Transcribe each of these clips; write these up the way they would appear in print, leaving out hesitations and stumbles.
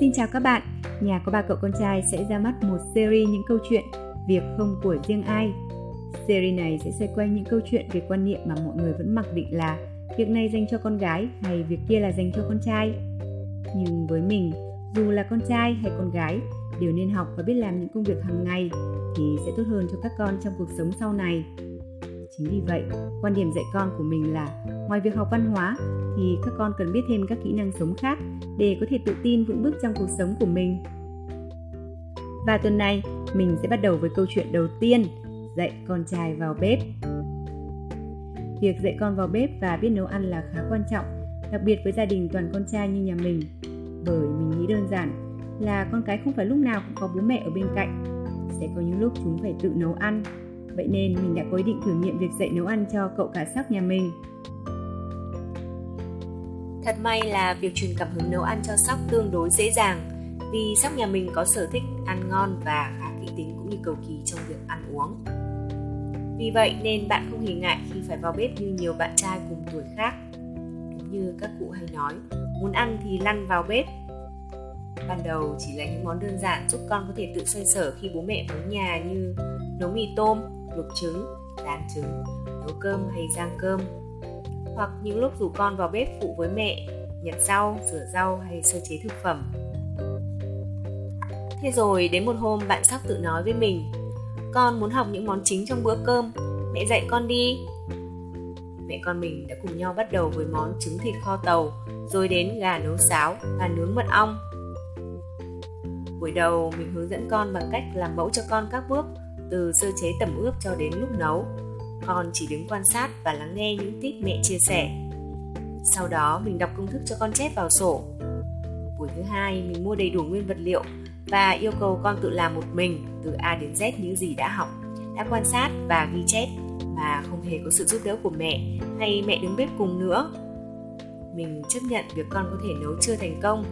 Xin chào các bạn, Nhà có ba cậu con trai sẽ ra mắt một series những câu chuyện Việc không của riêng ai. Series này sẽ xoay quanh những câu chuyện về quan niệm mà mọi người vẫn mặc định là việc này dành cho con gái hay việc kia là dành cho con trai. Nhưng với mình, dù là con trai hay con gái, đều nên học và biết làm những công việc hàng ngày thì sẽ tốt hơn cho các con trong cuộc sống sau này. Chính vì vậy, quan điểm dạy con của mình là ngoài việc học văn hóa thì các con cần biết thêm các kỹ năng sống khác để có thể tự tin vững bước trong cuộc sống của mình. Và tuần này, mình sẽ bắt đầu với câu chuyện đầu tiên, dạy con trai vào bếp. Việc dạy con vào bếp và biết nấu ăn là khá quan trọng, đặc biệt với gia đình toàn con trai như nhà mình. Bởi mình nghĩ đơn giản là con cái không phải lúc nào cũng có bố mẹ ở bên cạnh, sẽ có những lúc chúng phải tự nấu ăn. Vậy nên mình đã có ý định thử nghiệm việc dạy nấu ăn cho cậu cả sóc nhà mình. Thật may là việc truyền cảm hứng nấu ăn cho sóc tương đối dễ dàng, vì sóc nhà mình có sở thích ăn ngon và khá kỹ tính cũng như cầu kỳ trong việc ăn uống. Vì vậy nên bạn không hề ngại khi phải vào bếp như nhiều bạn trai cùng tuổi khác. Đúng như các cụ hay nói, muốn ăn thì lăn vào bếp. Ban đầu chỉ là những món đơn giản giúp con có thể tự xoay sở khi bố mẹ ở nhà như nấu mì tôm, luộc trứng, rán trứng, nấu cơm hay rang cơm. Hoặc những lúc rủ con vào bếp phụ với mẹ, nhặt rau, rửa rau hay sơ chế thực phẩm. Thế rồi đến một hôm bạn sóc tự nói với mình, con muốn học những món chính trong bữa cơm, mẹ dạy con đi. Mẹ con mình đã cùng nhau bắt đầu với món trứng thịt kho tàu, rồi đến gà nấu sáo và nướng mật ong. Buổi đầu mình hướng dẫn con bằng cách làm mẫu cho con các bước, từ sơ chế tẩm ướp cho đến lúc nấu. Con chỉ đứng quan sát và lắng nghe những tip mẹ chia sẻ. Sau đó mình đọc công thức cho con chép vào sổ. Buổi thứ hai mình mua đầy đủ nguyên vật liệu và yêu cầu con tự làm một mình từ A đến Z những gì đã học, đã quan sát và ghi chép mà không hề có sự giúp đỡ của mẹ hay mẹ đứng bếp cùng nữa. Mình chấp nhận việc con có thể nấu chưa thành công,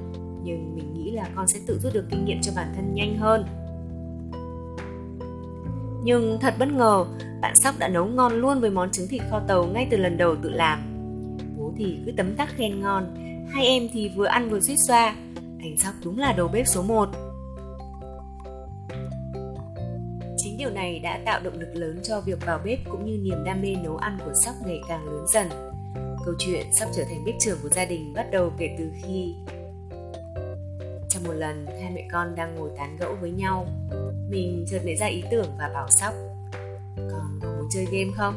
nhưng mình nghĩ là con sẽ tự rút được kinh nghiệm cho bản thân nhanh hơn. Nhưng thật bất ngờ, bạn sóc đã nấu ngon luôn với món trứng thịt kho tàu ngay từ lần đầu tự làm. Bố thì cứ tấm tắc khen ngon, hai em thì vừa ăn vừa suýt xoa. Anh sóc đúng là đầu bếp số 1. Chính điều này đã tạo động lực lớn cho việc vào bếp cũng như niềm đam mê nấu ăn của sóc ngày càng lớn dần. Câu chuyện sóc trở thành bếp trưởng của gia đình bắt đầu kể từ khi trong một lần hai mẹ con đang ngồi tán gẫu với nhau, mình chợt nảy ra ý tưởng và bảo sóc, con có muốn chơi game không?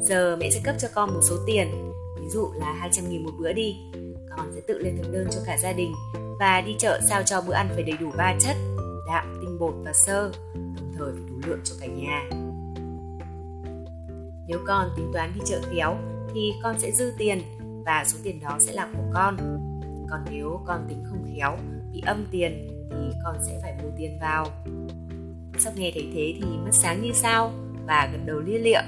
Giờ mẹ sẽ cấp cho con một số tiền, ví dụ là 200.000 một bữa đi. Con sẽ tự lên thực đơn cho cả gia đình và đi chợ sao cho bữa ăn phải đầy đủ 3 chất, đạm, tinh bột và xơ, đồng thời phải đủ lượng cho cả nhà. Nếu con tính toán đi chợ khéo thì con sẽ dư tiền và số tiền đó sẽ là của con. Còn nếu con tính không khéo, bị âm tiền thì con sẽ phải bù tiền vào. Sóc nghe thấy thế thì mắt sáng như sao và gật đầu lia lịa.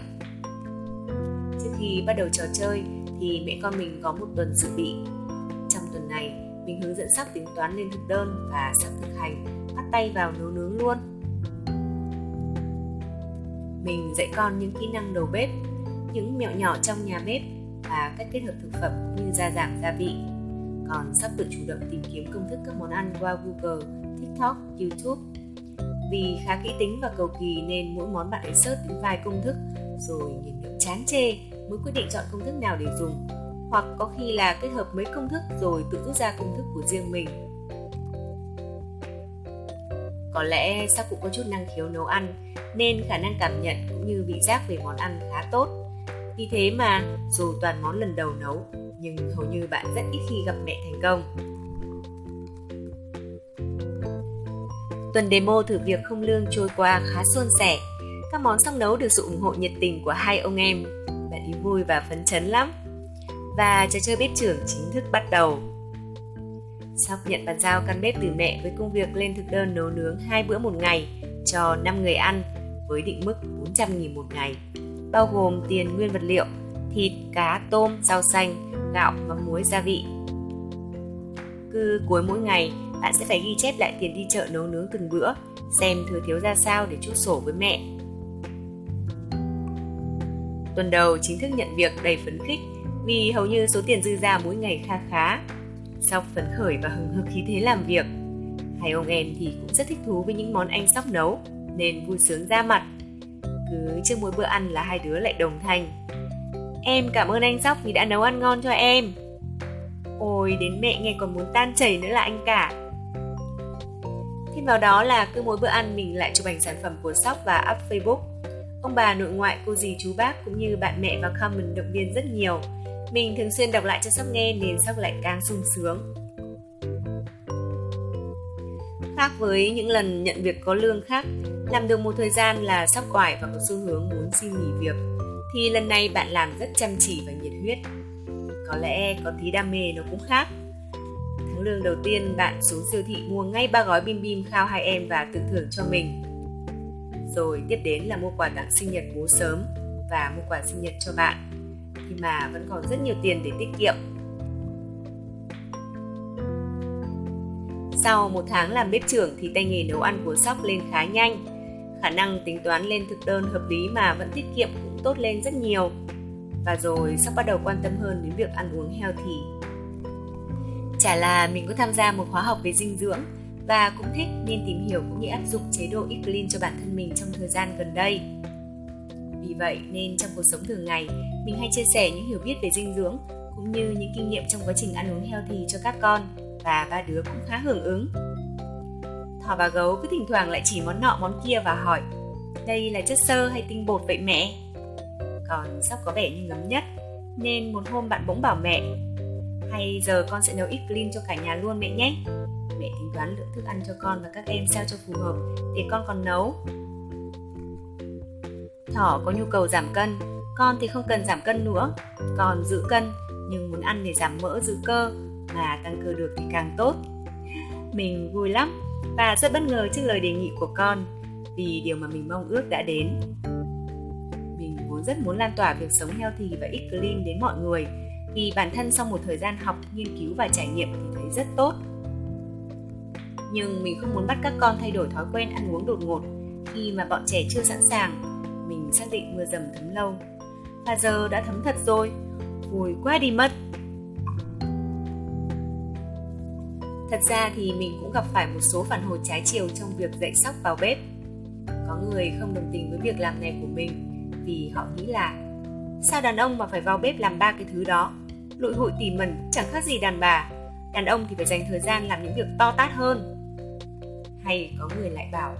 Trước khi bắt đầu trò chơi thì mẹ con mình có một tuần dự bị. Trong tuần này, mình hướng dẫn sóc tính toán lên thực đơn và sóc thực hành, bắt tay vào nấu nướng luôn. Mình dạy con những kỹ năng đầu bếp, những mẹo nhỏ trong nhà bếp và cách kết hợp thực phẩm như gia giảm gia vị. Còn sắp tự chủ động tìm kiếm công thức các món ăn qua Google, TikTok, YouTube. Vì khá kỹ tính và cầu kỳ nên mỗi món bạn ấy search đến vài công thức rồi nhìn được chán chê mới quyết định chọn công thức nào để dùng, hoặc có khi là kết hợp mấy công thức rồi tự rút ra công thức của riêng mình. Có lẽ Sóc cũng có chút năng khiếu nấu ăn nên khả năng cảm nhận cũng như vị giác về món ăn khá tốt. Vì thế mà dù toàn món lần đầu nấu nhưng hầu như bạn rất ít khi gặp mẹ thành công. Tuần demo thử việc không lương trôi qua khá suôn sẻ. Các món Sóc nấu được sự ủng hộ nhiệt tình của hai ông em. Bạn ấy vui và phấn chấn lắm. Và trò chơi bếp trưởng chính thức bắt đầu. Sóc nhận bàn giao căn bếp từ mẹ với công việc lên thực đơn nấu nướng 2 bữa một ngày cho 5 người ăn với định mức 400.000 một ngày, bao gồm tiền nguyên vật liệu, thịt, cá, tôm, rau xanh, gạo và muối gia vị. Cứ cuối mỗi ngày, bạn sẽ phải ghi chép lại tiền đi chợ nấu nướng từng bữa, xem thừa thiếu ra sao để chốt sổ với mẹ. Tuần đầu chính thức nhận việc đầy phấn khích vì hầu như số tiền dư ra mỗi ngày kha khá. Sóc phấn khởi và hừng hực khí thế làm việc. Hai ông em thì cũng rất thích thú với những món anh Sóc nấu nên vui sướng ra mặt. Cứ trước mỗi bữa ăn là hai đứa lại đồng thanh: Em cảm ơn anh Sóc vì đã nấu ăn ngon cho em. Ôi, đến mẹ nghe còn muốn tan chảy nữa là anh cả. Thêm vào đó là cứ mỗi bữa ăn mình lại chụp ảnh sản phẩm của Sóc và up Facebook. Ông bà, nội ngoại, cô dì, chú bác cũng như bạn mẹ vào comment động viên rất nhiều. Mình thường xuyên đọc lại cho Sóc nghe nên Sóc lại càng sung sướng. Khác với những lần nhận việc có lương khác, làm được một thời gian là Sóc oải và có xu hướng muốn xin nghỉ việc, thì lần này bạn làm rất chăm chỉ và nhiệt huyết. Có lẽ có tí đam mê nó cũng khác. Tháng lương đầu tiên bạn xuống siêu thị mua ngay 3 gói bim bim khao hai em và tự thưởng cho mình. Rồi tiếp đến là mua quà tặng sinh nhật bố sớm và mua quà sinh nhật cho bạn. Thì mà vẫn còn rất nhiều tiền để tiết kiệm. Sau 1 tháng làm bếp trưởng thì tay nghề nấu ăn của Sóc lên khá nhanh. Khả năng tính toán lên thực đơn hợp lý mà vẫn tiết kiệm cũng tốt lên rất nhiều. Và rồi Sóc bắt đầu quan tâm hơn đến việc ăn uống healthy. Chả là mình có tham gia một khóa học về dinh dưỡng và cũng thích nên tìm hiểu cũng như áp dụng chế độ Eat Clean cho bản thân mình trong thời gian gần đây. Vì vậy nên trong cuộc sống thường ngày, mình hay chia sẻ những hiểu biết về dinh dưỡng cũng như những kinh nghiệm trong quá trình ăn uống healthy cho các con, và 3 đứa cũng khá hưởng ứng. Thỏ bà Gấu cứ thỉnh thoảng lại chỉ món nọ món kia và hỏi: Đây là chất xơ hay tinh bột vậy mẹ? Còn Sóc có vẻ như ngấm nhất, nên một hôm bạn bỗng bảo mẹ: Hay giờ con sẽ nấu Eat Clean cho cả nhà luôn mẹ nhé. Mẹ tính toán lượng thức ăn cho con và các em sao cho phù hợp để con còn nấu. Thỏ có nhu cầu giảm cân, con thì không cần giảm cân nữa, còn giữ cân nhưng muốn ăn để giảm mỡ giữ cơ, mà tăng cơ được thì càng tốt. Mình vui lắm và rất bất ngờ trước lời đề nghị của con, vì điều mà mình mong ước đã đến. Mình rất muốn lan tỏa việc sống healthy và Eat Clean đến mọi người, vì bản thân sau một thời gian học, nghiên cứu và trải nghiệm thì thấy rất tốt. Nhưng mình không muốn bắt các con thay đổi thói quen ăn uống đột ngột khi mà bọn trẻ chưa sẵn sàng. Mình xác định mưa dầm thấm lâu, và giờ đã thấm thật rồi, vui quá đi mất. Thật ra thì mình cũng gặp phải một số phản hồi trái chiều trong việc dạy Sóc vào bếp. Có người không đồng tình với việc làm này của mình vì họ nghĩ là sao đàn ông mà phải vào bếp làm 3 cái thứ đó, lụi hụi tỉ mẩn chẳng khác gì đàn bà. Đàn ông thì phải dành thời gian làm những việc to tát hơn. Hay có người lại bảo: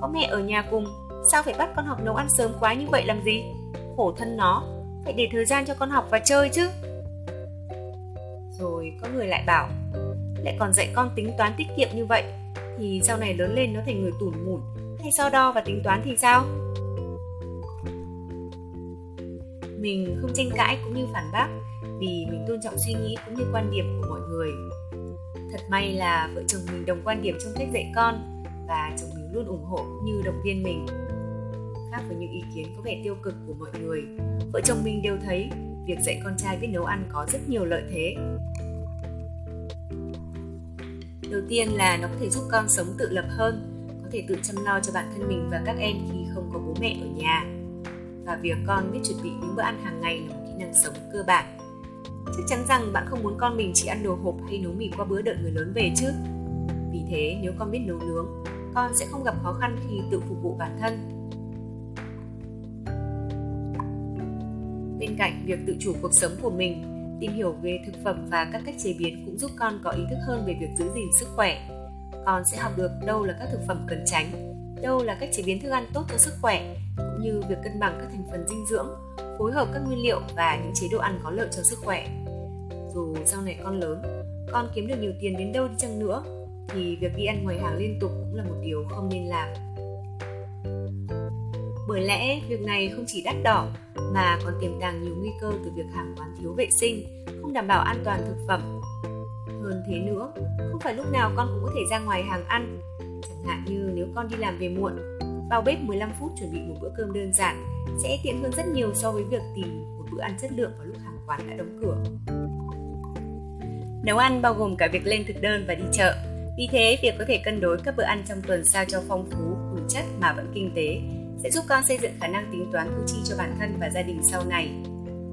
Có mẹ ở nhà cùng, sao phải bắt con học nấu ăn sớm quá như vậy làm gì? Khổ thân nó, phải để thời gian cho con học và chơi chứ. Rồi có người lại bảo: Lại còn dạy con tính toán tiết kiệm như vậy thì sau này lớn lên nó thành người tủn mủn hay so đo và tính toán thì sao? Mình không tranh cãi cũng như phản bác, vì mình tôn trọng suy nghĩ cũng như quan điểm của mọi người. Thật may là vợ chồng mình đồng quan điểm trong cách dạy con, và chồng mình luôn ủng hộ cũng như động viên mình. Khác với những ý kiến có vẻ tiêu cực của mọi người, vợ chồng mình đều thấy việc dạy con trai biết nấu ăn có rất nhiều lợi thế. Đầu tiên là nó có thể giúp con sống tự lập hơn, có thể tự chăm lo cho bản thân mình và các em khi không có bố mẹ ở nhà. Và việc con biết chuẩn bị những bữa ăn hàng ngày là một kỹ năng sống cơ bản. Chắc chắn rằng bạn không muốn con mình chỉ ăn đồ hộp hay nấu mì qua bữa đợi người lớn về chứ. Vì thế nếu con biết nấu nướng, con sẽ không gặp khó khăn khi tự phục vụ bản thân. Bên cạnh việc tự chủ cuộc sống của mình, tìm hiểu về thực phẩm và các cách chế biến cũng giúp con có ý thức hơn về việc giữ gìn sức khỏe. Con sẽ học được đâu là các thực phẩm cần tránh, đâu là cách chế biến thức ăn tốt cho sức khỏe, cũng như việc cân bằng các thành phần dinh dưỡng, phối hợp các nguyên liệu và những chế độ ăn có lợi cho sức khỏe. Dù sau này con lớn, con kiếm được nhiều tiền đến đâu đi chăng nữa, thì việc đi ăn ngoài hàng liên tục cũng là một điều không nên làm. Bởi lẽ việc này không chỉ đắt đỏ mà còn tiềm tàng nhiều nguy cơ từ việc hàng quán thiếu vệ sinh, không đảm bảo an toàn thực phẩm. Hơn thế nữa, không phải lúc nào con cũng có thể ra ngoài hàng ăn. Chẳng hạn như nếu con đi làm về muộn, vào bếp 15 phút chuẩn bị một bữa cơm đơn giản sẽ tiện hơn rất nhiều so với việc tìm một bữa ăn chất lượng vào lúc hàng quán đã đóng cửa. Nấu ăn bao gồm cả việc lên thực đơn và đi chợ. Vì thế, việc có thể cân đối các bữa ăn trong tuần sao cho phong phú, đủ chất mà vẫn kinh tế sẽ giúp con xây dựng khả năng tính toán thu chi cho bản thân và gia đình sau này.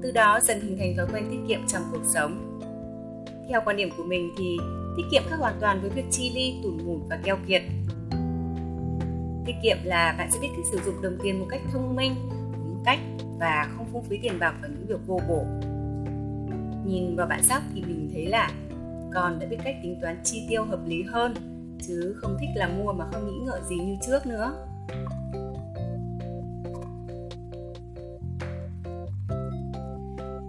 Từ đó dần hình thành thói quen tiết kiệm trong cuộc sống. Theo quan điểm của mình thì tiết kiệm khác hoàn toàn với việc chi ly, tủn mủn và keo kiệt. Tiết kiệm là bạn sẽ biết cách sử dụng đồng tiền một cách thông minh, đúng cách và không phung phí tiền bạc vào những việc vô bổ. Nhìn vào bạn Sóc thì mình thấy là con đã biết cách tính toán chi tiêu hợp lý hơn, chứ không thích là mua mà không nghĩ ngợi gì như trước nữa.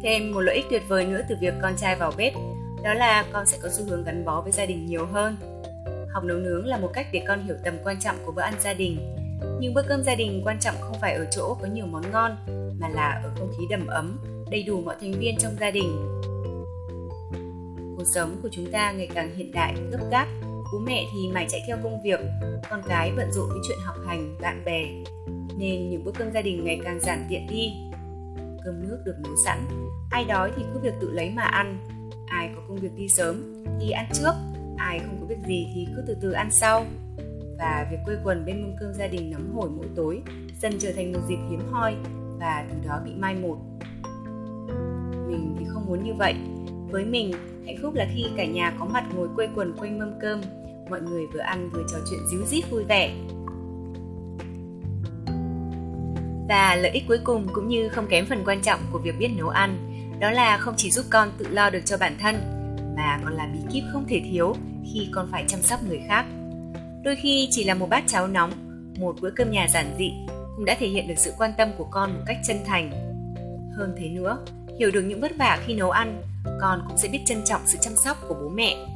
Thêm một lợi ích tuyệt vời nữa từ việc con trai vào bếp, đó là con sẽ có xu hướng gắn bó với gia đình nhiều hơn. Học nấu nướng là một cách để con hiểu tầm quan trọng của bữa ăn gia đình. Nhưng bữa cơm gia đình quan trọng không phải ở chỗ có nhiều món ngon, mà là ở không khí đầm ấm, đầy đủ mọi thành viên trong gia đình. Cuộc sống của chúng ta ngày càng hiện đại, gấp gáp, bố mẹ thì mải chạy theo công việc, con cái bận rộn với chuyện học hành, bạn bè, nên những bữa cơm gia đình ngày càng giản tiện đi. Cơm nước được nấu sẵn, ai đói thì cứ việc tự lấy mà ăn, ai có công việc đi sớm thì ăn trước, ai không có việc gì thì cứ từ từ ăn sau. Và việc quây quần bên mâm cơm gia đình nóng hổi mỗi tối dần trở thành một dịp hiếm hoi và từ đó bị mai một. Mình thì không muốn như vậy. Với mình, hạnh phúc là khi cả nhà có mặt ngồi quây quần quanh mâm cơm, mọi người vừa ăn vừa trò chuyện ríu rít vui vẻ. Và lợi ích cuối cùng cũng như không kém phần quan trọng của việc biết nấu ăn, đó là không chỉ giúp con tự lo được cho bản thân, mà còn là bí kíp không thể thiếu khi con phải chăm sóc người khác. Đôi khi chỉ là một bát cháo nóng, một bữa cơm nhà giản dị cũng đã thể hiện được sự quan tâm của con một cách chân thành. Hơn thế nữa, hiểu được những vất vả khi nấu ăn, con cũng sẽ biết trân trọng sự chăm sóc của bố mẹ.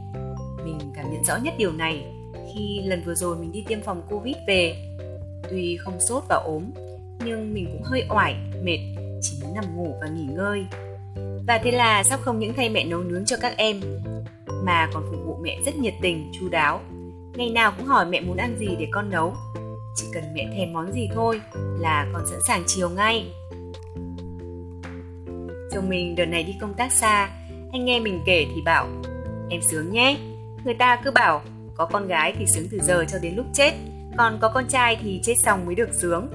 Mình cảm nhận rõ nhất điều này khi lần vừa rồi mình đi tiêm phòng Covid về. Tuy không sốt và ốm, nhưng mình cũng hơi oải, mệt, chỉ muốn nằm ngủ và nghỉ ngơi. Và thế là Sóc không những thay mẹ nấu nướng cho các em, mà còn phục vụ mẹ rất nhiệt tình, chu đáo. Ngày nào cũng hỏi mẹ muốn ăn gì để con nấu. Chỉ cần mẹ thèm món gì thôi là con sẵn sàng chiều ngay. Chồng mình đợt này đi công tác xa, anh nghe mình kể thì bảo: "Em sướng nhé, người ta cứ bảo có con gái thì sướng từ giờ cho đến lúc chết, còn có con trai thì chết xong mới được sướng.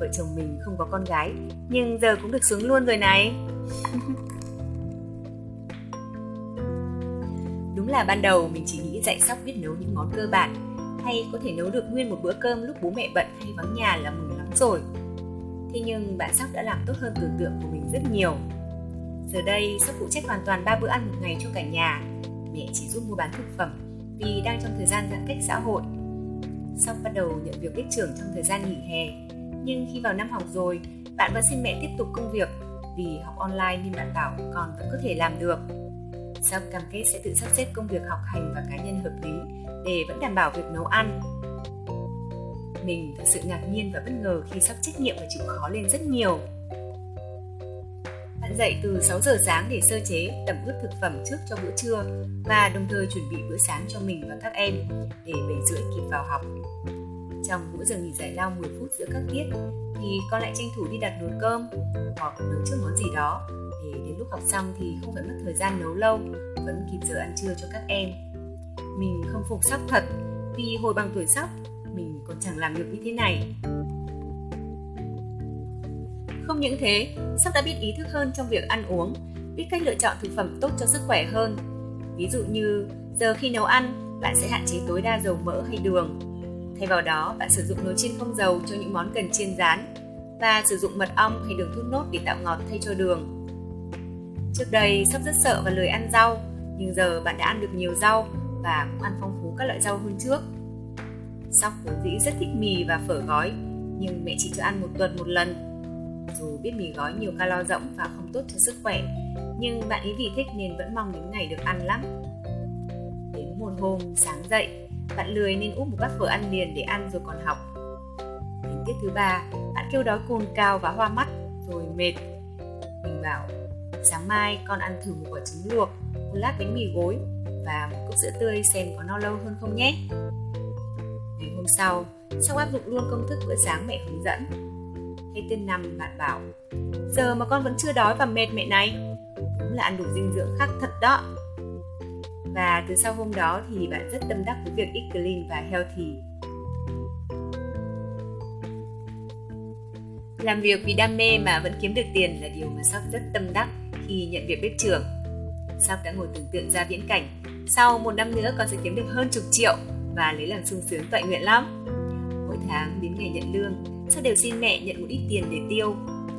Vợ chồng mình không có con gái, nhưng giờ cũng được sướng luôn rồi này." Đúng là ban đầu mình chỉ nghĩ dạy Sóc biết nấu những món cơ bản, hay có thể nấu được nguyên một bữa cơm lúc bố mẹ bận hay vắng nhà là mừng lắm rồi. Thế nhưng bạn Sóc đã làm tốt hơn tưởng tượng của mình rất nhiều. Giờ đây Sóc phụ trách hoàn toàn 3 bữa ăn một ngày cho cả nhà. Mẹ chỉ giúp mua bán thực phẩm vì đang trong thời gian giãn cách xã hội. Sóc bắt đầu nhận việc bếp trưởng trong thời gian nghỉ hè. Nhưng khi vào năm học rồi, bạn vẫn xin mẹ tiếp tục công việc. Vì học online nên bạn bảo con vẫn có thể làm được. Sóc cam kết sẽ tự sắp xếp công việc học hành và cá nhân hợp lý để vẫn đảm bảo việc nấu ăn. Mình thật sự ngạc nhiên và bất ngờ khi Sóc trách nhiệm và chịu khó lên rất nhiều. Bạn dậy từ 6 giờ sáng để sơ chế, tẩm ướp thực phẩm trước cho bữa trưa và đồng thời chuẩn bị bữa sáng cho mình và các em để 7:30 kịp vào học. Trong mỗi giờ nghỉ giải lao 10 phút giữa các tiết thì con lại tranh thủ đi đặt nồi cơm hoặc nấu trước món gì đó để đến lúc học xong thì không phải mất thời gian nấu lâu, vẫn kịp giờ ăn trưa cho các em. Mình không phục Sóc thật, vì hồi bằng tuổi Sóc mình còn chẳng làm được như thế này. Không những thế, Sóc đã biết ý thức hơn trong việc ăn uống, biết cách lựa chọn thực phẩm tốt cho sức khỏe hơn. Ví dụ như giờ khi nấu ăn, bạn sẽ hạn chế tối đa dầu mỡ hay đường. Thay vào đó, bạn sử dụng nồi chiên không dầu cho những món cần chiên rán và sử dụng mật ong hay đường thốt nốt để tạo ngọt thay cho đường. Trước đây, Sóc rất sợ và lười ăn rau, nhưng giờ bạn đã ăn được nhiều rau và cũng ăn phong phú các loại rau hơn trước. Sóc vốn dĩ rất thích mì và phở gói, nhưng mẹ chỉ cho ăn một tuần một lần. Dù biết mì gói nhiều calo rỗng và không tốt cho sức khỏe, nhưng bạn ấy vì thích nên vẫn mong đến ngày được ăn lắm. Đến một hôm sáng dậy, bạn lười nên úp một bát phở ăn liền để ăn rồi còn học. Đến tiết thứ 3, bạn kêu đói cồn cào và hoa mắt rồi mệt. Mình bảo sáng mai con ăn thử một quả trứng luộc, một lát bánh mì gối và một cốc sữa tươi xem có no lâu hơn không nhé. Ngày hôm sau, Sóc áp dụng luôn công thức bữa sáng mẹ hướng dẫn. Hay tên năm, bạn bảo: "Giờ mà con vẫn chưa đói và mệt mẹ này, đúng là ăn đủ dinh dưỡng khác thật đó." Và từ sau hôm đó thì bạn rất tâm đắc với việc eat clean và healthy. Làm việc vì đam mê mà vẫn kiếm được tiền là điều mà Sóc rất tâm đắc khi nhận việc bếp trưởng. Sóc đã ngồi tưởng tượng ra viễn cảnh sau một năm nữa con sẽ kiếm được hơn chục triệu và lấy làm sung sướng toại nguyện lắm. Mỗi tháng đến ngày nhận lương, Sóc đều xin mẹ nhận một ít tiền để tiêu,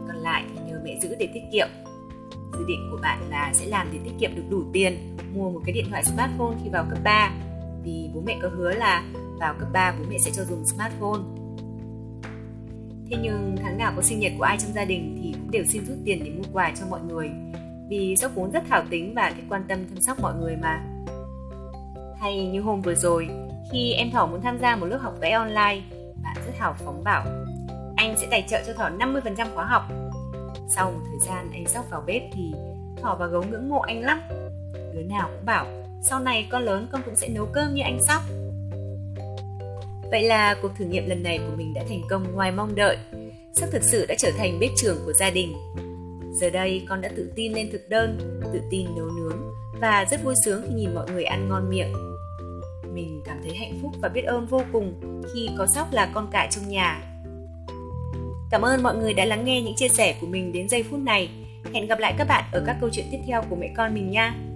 còn lại thì nhờ mẹ giữ để tiết kiệm. Dự định của bạn là sẽ làm để tiết kiệm được đủ tiền mua một cái điện thoại smartphone khi vào cấp 3, vì bố mẹ có hứa là vào cấp 3 bố mẹ sẽ cho dùng smartphone. Thế nhưng tháng nào có sinh nhật của ai trong gia đình thì cũng đều xin rút tiền để mua quà cho mọi người, vì Sóc vốn rất thảo tính và cái quan tâm chăm sóc mọi người mà. Hay như hôm vừa rồi, khi em Thỏ muốn tham gia một lớp học vẽ online, bạn rất hào phóng bảo anh sẽ tài trợ cho Thỏ 50% khóa học. Sau một thời gian anh Sóc vào bếp thì Thỏ và Gấu ngưỡng mộ anh lắm. Đứa nào cũng bảo sau này con lớn con cũng sẽ nấu cơm như anh Sóc. Vậy là cuộc thử nghiệm lần này của mình đã thành công ngoài mong đợi. Sóc thực sự đã trở thành bếp trưởng của gia đình. Giờ đây con đã tự tin lên thực đơn, tự tin nấu nướng và rất vui sướng khi nhìn mọi người ăn ngon miệng. Mình cảm thấy hạnh phúc và biết ơn vô cùng khi có Sóc là con cả trong nhà. Cảm ơn mọi người đã lắng nghe những chia sẻ của mình đến giây phút này. Hẹn gặp lại các bạn ở các câu chuyện tiếp theo của Mẹ Con Mình nha!